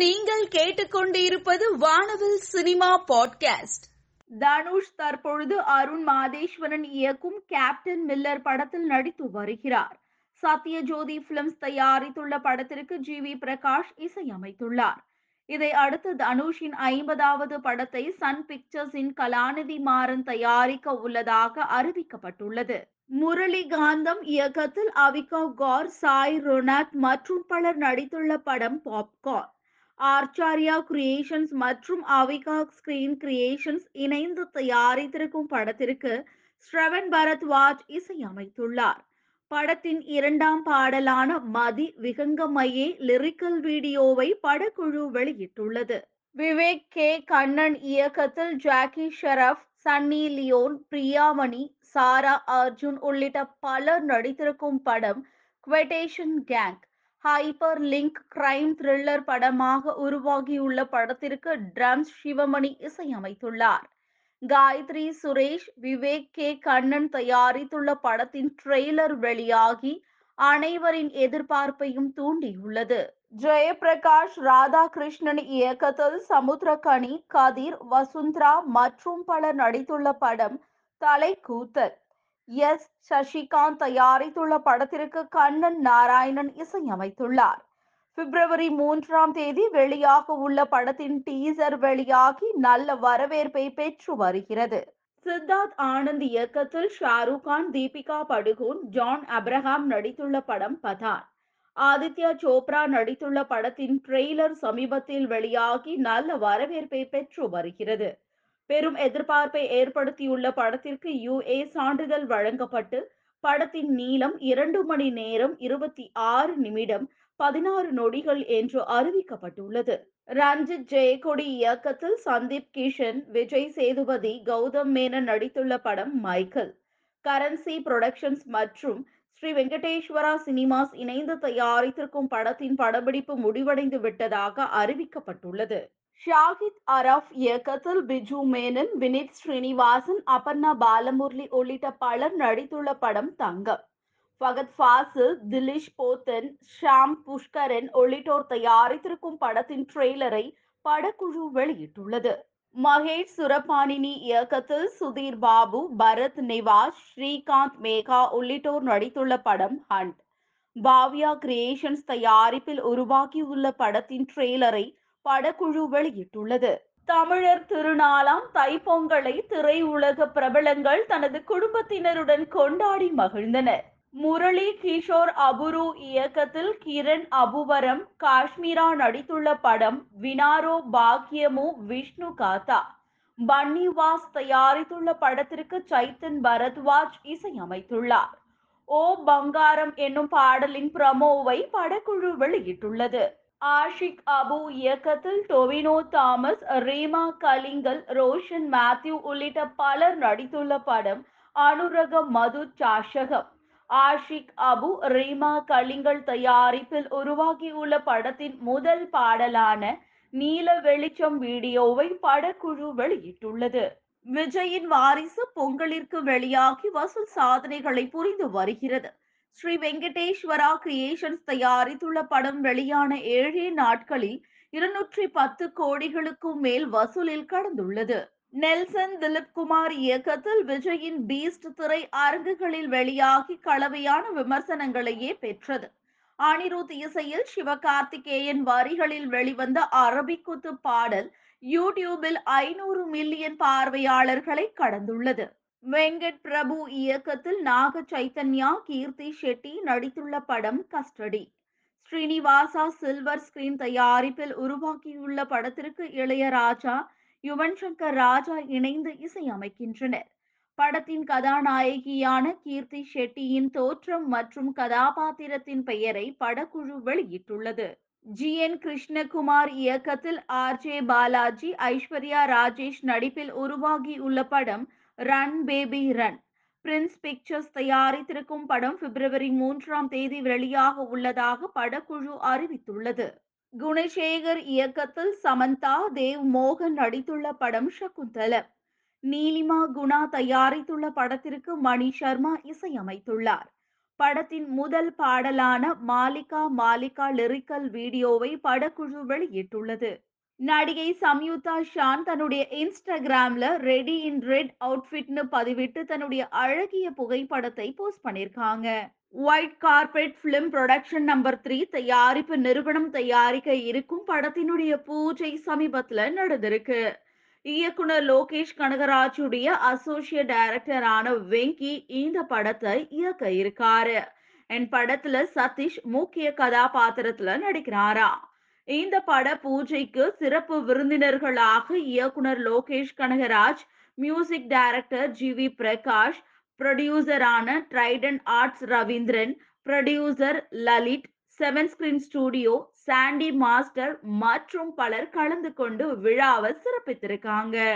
நீங்கள் கேட்டுக்கொண்டிருப்பது வானவில் சினிமா பாட்காஸ்ட். தனுஷ் தற்பொழுது அருண் மாதேஸ்வரன் இயக்கும் கேப்டன் மில்லர் படத்தில் நடித்து வருகிறார். சத்யஜோதி பிலிம்ஸ் தயாரித்துள்ள படத்திற்கு GV பிரகாஷ் இசையமைத்துள்ளார். இதை அடுத்து தனுஷின் 50வது படத்தை சன் பிக்சர்ஸின் கலாநிதி மாறன் தயாரிக்க உள்ளதாக அறிவிக்கப்பட்டுள்ளது. முரளி காந்தம் இயக்கத்தில் அவிகா கோர், சாய் ரோனாத் மற்றும் பலர் நடித்துள்ள படம் பாப்கார்ன் ஆர்ச்சாரியா கிரியேஷன்ஸ் மற்றும் அவிகா ஸ்கிரீன் கிரியேஷன்ஸ் இணைந்து தயாரித்திருக்கும் படத்திற்கு ஸ்ரவன் பரத்வாஜ் இசையமைத்துள்ளார். படத்தின் 2ஆம் பாடலான மதி விகங்கமையே லிரிக்கல் வீடியோவை படக்குழு வெளியிட்டுள்ளது. விவேக் கே கண்ணன் இயக்கத்தில் ஜாக்கி ஷெரப், சன்னி லியோன், பிரியாமணி, சாரா அர்ஜுன் உள்ளிட்ட பலர் நடித்திருக்கும் படம் குவெட்டேஷன் gang. Hyper link crime thriller படமாக உருவாகியுள்ள படத்திற்கு ட்ரம்ஸ் சிவமணி இசையமைத்துள்ளார். காயத்ரி சுரேஷ், விவேக் கே கண்ணன் தயாரித்துள்ள படத்தின் ட்ரெய்லர் வெளியாகி அனைவரின் எதிர்பார்ப்பையும் தூண்டியுள்ளது. ஜெயபிரகாஷ் ராதாகிருஷ்ணன் இயக்கத்தில் சமுத்திர கனி, கதிர், வசுந்தரா மற்றும் பலர் நடித்துள்ள படம் தலை கூத்தர். S சசிகாந்த் தயாரித்துள்ள படத்திற்கு கண்ணன் நாராயணன் இசையமைத்துள்ளார். February 3 வெளியாக உள்ள படத்தின் டீசர் வெளியாகி நல்ல வரவேற்பை பெற்று வருகிறது. சித்தார்த் ஆனந்த் இயக்கத்தில் ஷாருக் கான், தீபிகா படுகோன், ஜான் அப்ரஹாம் நடித்துள்ள படம் பதான். ஆதித்யா சோப்ரா நடித்துள்ள படத்தின் ட்ரெய்லர் சமீபத்தில் வெளியாகி நல்ல வரவேற்பை பெற்று வருகிறது. பெரும் எதிர்பார்ப்பை ஏற்படுத்தியுள்ள படத்திற்கு UA சான்றிதழ் வழங்கப்பட்டு படத்தின் நீளம் 2 மணி நேரம் 26 நிமிடம் 16 நொடிகள் என்று அறிவிக்கப்பட்டுள்ளது. ரஞ்சித் ஜெயக்கொடி இயக்கத்தில் சந்தீப் கிஷன், விஜய் சேதுபதி, கௌதம் மேனன் நடித்துள்ள படம் மைக்கேல். கரன்சி புரொடக்ஷன்ஸ் மற்றும் ஸ்ரீ வெங்கடேஸ்வரா சினிமாஸ் இணைந்து தயாரித்திருக்கும் படத்தின் படப்பிடிப்பு முடிவடைந்து விட்டதாக அறிவிக்கப்பட்டுள்ளது. ஷாகித் அரஃப் இயக்கத்தில் பிஜு மேனன், வினித் ஸ்ரீனிவாசன், அபர்ணா பாலமுரளி உள்ளிட்ட பலர் நடித்துள்ள படம் தங்கம். ஃபகத் ஃபாசில், திலிஷ் போத்தன், ஷாம் புஷ்கரன் உள்ளிட்டோர் தயாரித்திருக்கும் படத்தின் ட்ரெய்லரை படக்குழு வெளியிட்டுள்ளது. மகேஷ் சுரபானினி இயக்கத்தில் சுதீர் பாபு, பரத் நிவாஸ், ஸ்ரீகாந்த் மேகா உள்ளிட்டோர் நடித்துள்ள படம் ஹண்ட். பாவ்யா கிரியேஷன்ஸ் தயாரிப்பில் உருவாக்கியுள்ள படத்தின் ட்ரெய்லரை படக்குழு வெளியிட்டுள்ளது. தமிழர் திருநாளாம் தைப்பொங்கலை திரையுலக பிரபலங்கள் தனது குடும்பத்தினருடன் கொண்டாடி மகிழ்ந்தனர். முரளி கிஷோர் அபுரு இயக்கத்தில் கிரண் அபுவரம், காஷ்மீரா நடித்துள்ள படம் வினாரோ பாக்கியமு விஷ்ணு காத்தா. பன்னிவாஸ் தயாரித்துள்ள படத்திற்கு சைத்தன் பரத்வாஜ் இசையமைத்துள்ளார். ஓ பங்காரம் என்னும் பாடலின் பிரமோவை படக்குழு வெளியிட்டுள்ளது. ஆஷிக் அபு இயக்கத்தில் டொவினோ தாமஸ், ரீமா கலிங்கல், ரோஷன் மேத்யூ உள்ளிட்ட பலர் நடித்துள்ள படம் அனுரக மது சாஷகம். ஆஷிக் அபு, ரீமா கலிங்கல் தயாரிப்பில் உருவாகியுள்ள படத்தின் முதல் பாடலான நீல வெளிச்சம் வீடியோவை படக்குழு வெளியிட்டுள்ளது. விஜயின் வாரிசு பொங்கலிற்கு வெளியாகி வசூல் சாதனைகளை புரிந்து வருகிறது. ஸ்ரீ வெங்கடேஸ்வரா கிரியேஷன்ஸ் தயாரித்துள்ள படம் வெளியான 7 நாட்களில் 210 கோடிகளுக்கும் மேல் வசூலில் கடந்துள்ளது. நெல்சன் திலீப்குமார் இயக்கத்தில் விஜயின் பீஸ்ட் திரை அரங்குகளில் வெளியாகி கலவையான விமர்சனங்களையே பெற்றது. அனிருத் இசையில் சிவகார்த்திகேயன் வரிகளில் வெளிவந்த அரபிக்குத்து பாடல் யூடியூபில் 500 மில்லியன் பார்வையாளர்களை கடந்துள்ளது. வெங்கட் பிரபு இயக்கத்தில் நாக சைத்தன்யா, கீர்த்தி ஷெட்டி நடித்துள்ள படம் கஸ்டடி. ஸ்ரீனிவாசா சில்வர் ஸ்கிரீன் தயாரிப்பில் உருவாக்கியுள்ள படத்திற்கு இளையராஜா, யுவன் சங்கர் ராஜா இணைந்து இசையமைக்கின்றனர். படத்தின் கதாநாயகியான கீர்த்தி ஷெட்டியின் தோற்றம் மற்றும் கதாபாத்திரத்தின் பெயரை படக்குழு வெளியிட்டுள்ளது. GN கிருஷ்ணகுமார் இயக்கத்தில் RJ பாலாஜி, ஐஸ்வர்யா ராஜேஷ் நடிப்பில் உருவாகியுள்ள படம் run baby run. Prince Pictures தயாரித்திருக்கும் படம் February 3 வெளியாக உள்ளதாக படக்குழு அறிவித்துள்ளது. குணசேகர் இயக்கத்தில் சமந்தா, தேவ் மோகன் நடித்துள்ள படம் சகுந்தலம். நீலிமா குணா தயாரித்துள்ள படத்திற்கு மணி சர்மா இசையமைத்துள்ளார். படத்தின் முதல் பாடலான மாலிகா மாலிகா லிரிக்கல் வீடியோவை படக்குழு வெளியிட்டுள்ளது. நடிகை சம்யுக்தா ஷான் தன்னுடைய இன்ஸ்டாகிராம்ல ரெடி இன் ரெட் அவுட்ஃபிட்னு பதிவிட்டு தன்னுடைய அழகிய புகைப்படத்தை போஸ்ட் பண்ணியிருக்காங்க. White carpet film production number 3 தயாரிப்பு நிறுவனம் தயாரிக்க இருக்கும் படத்தினுடைய பூஜை சமீபத்துல நடந்திருக்கு. இயக்குனர் லோகேஷ் கனகராஜுடைய அசோசியேட் டைரக்டரான வெங்கி இந்த படத்தை இயக்க இருக்காரு. என் படத்துல சதீஷ் முக்கிய கதாபாத்திரத்துல நடிக்கிறாரா. இந்த பட பூஜைக்கு சிறப்பு விருந்தினர்களாக இயக்குனர் Lokesh Kanagaraj, music director GV Prakash, ப்ரொடியூசரான Trident Arts Ravindran, producer Lalith, 7 screen studio, Sandy master மற்றும் பலர் கலந்து கொண்டு விழாவை சிறப்பித்திருக்காங்க.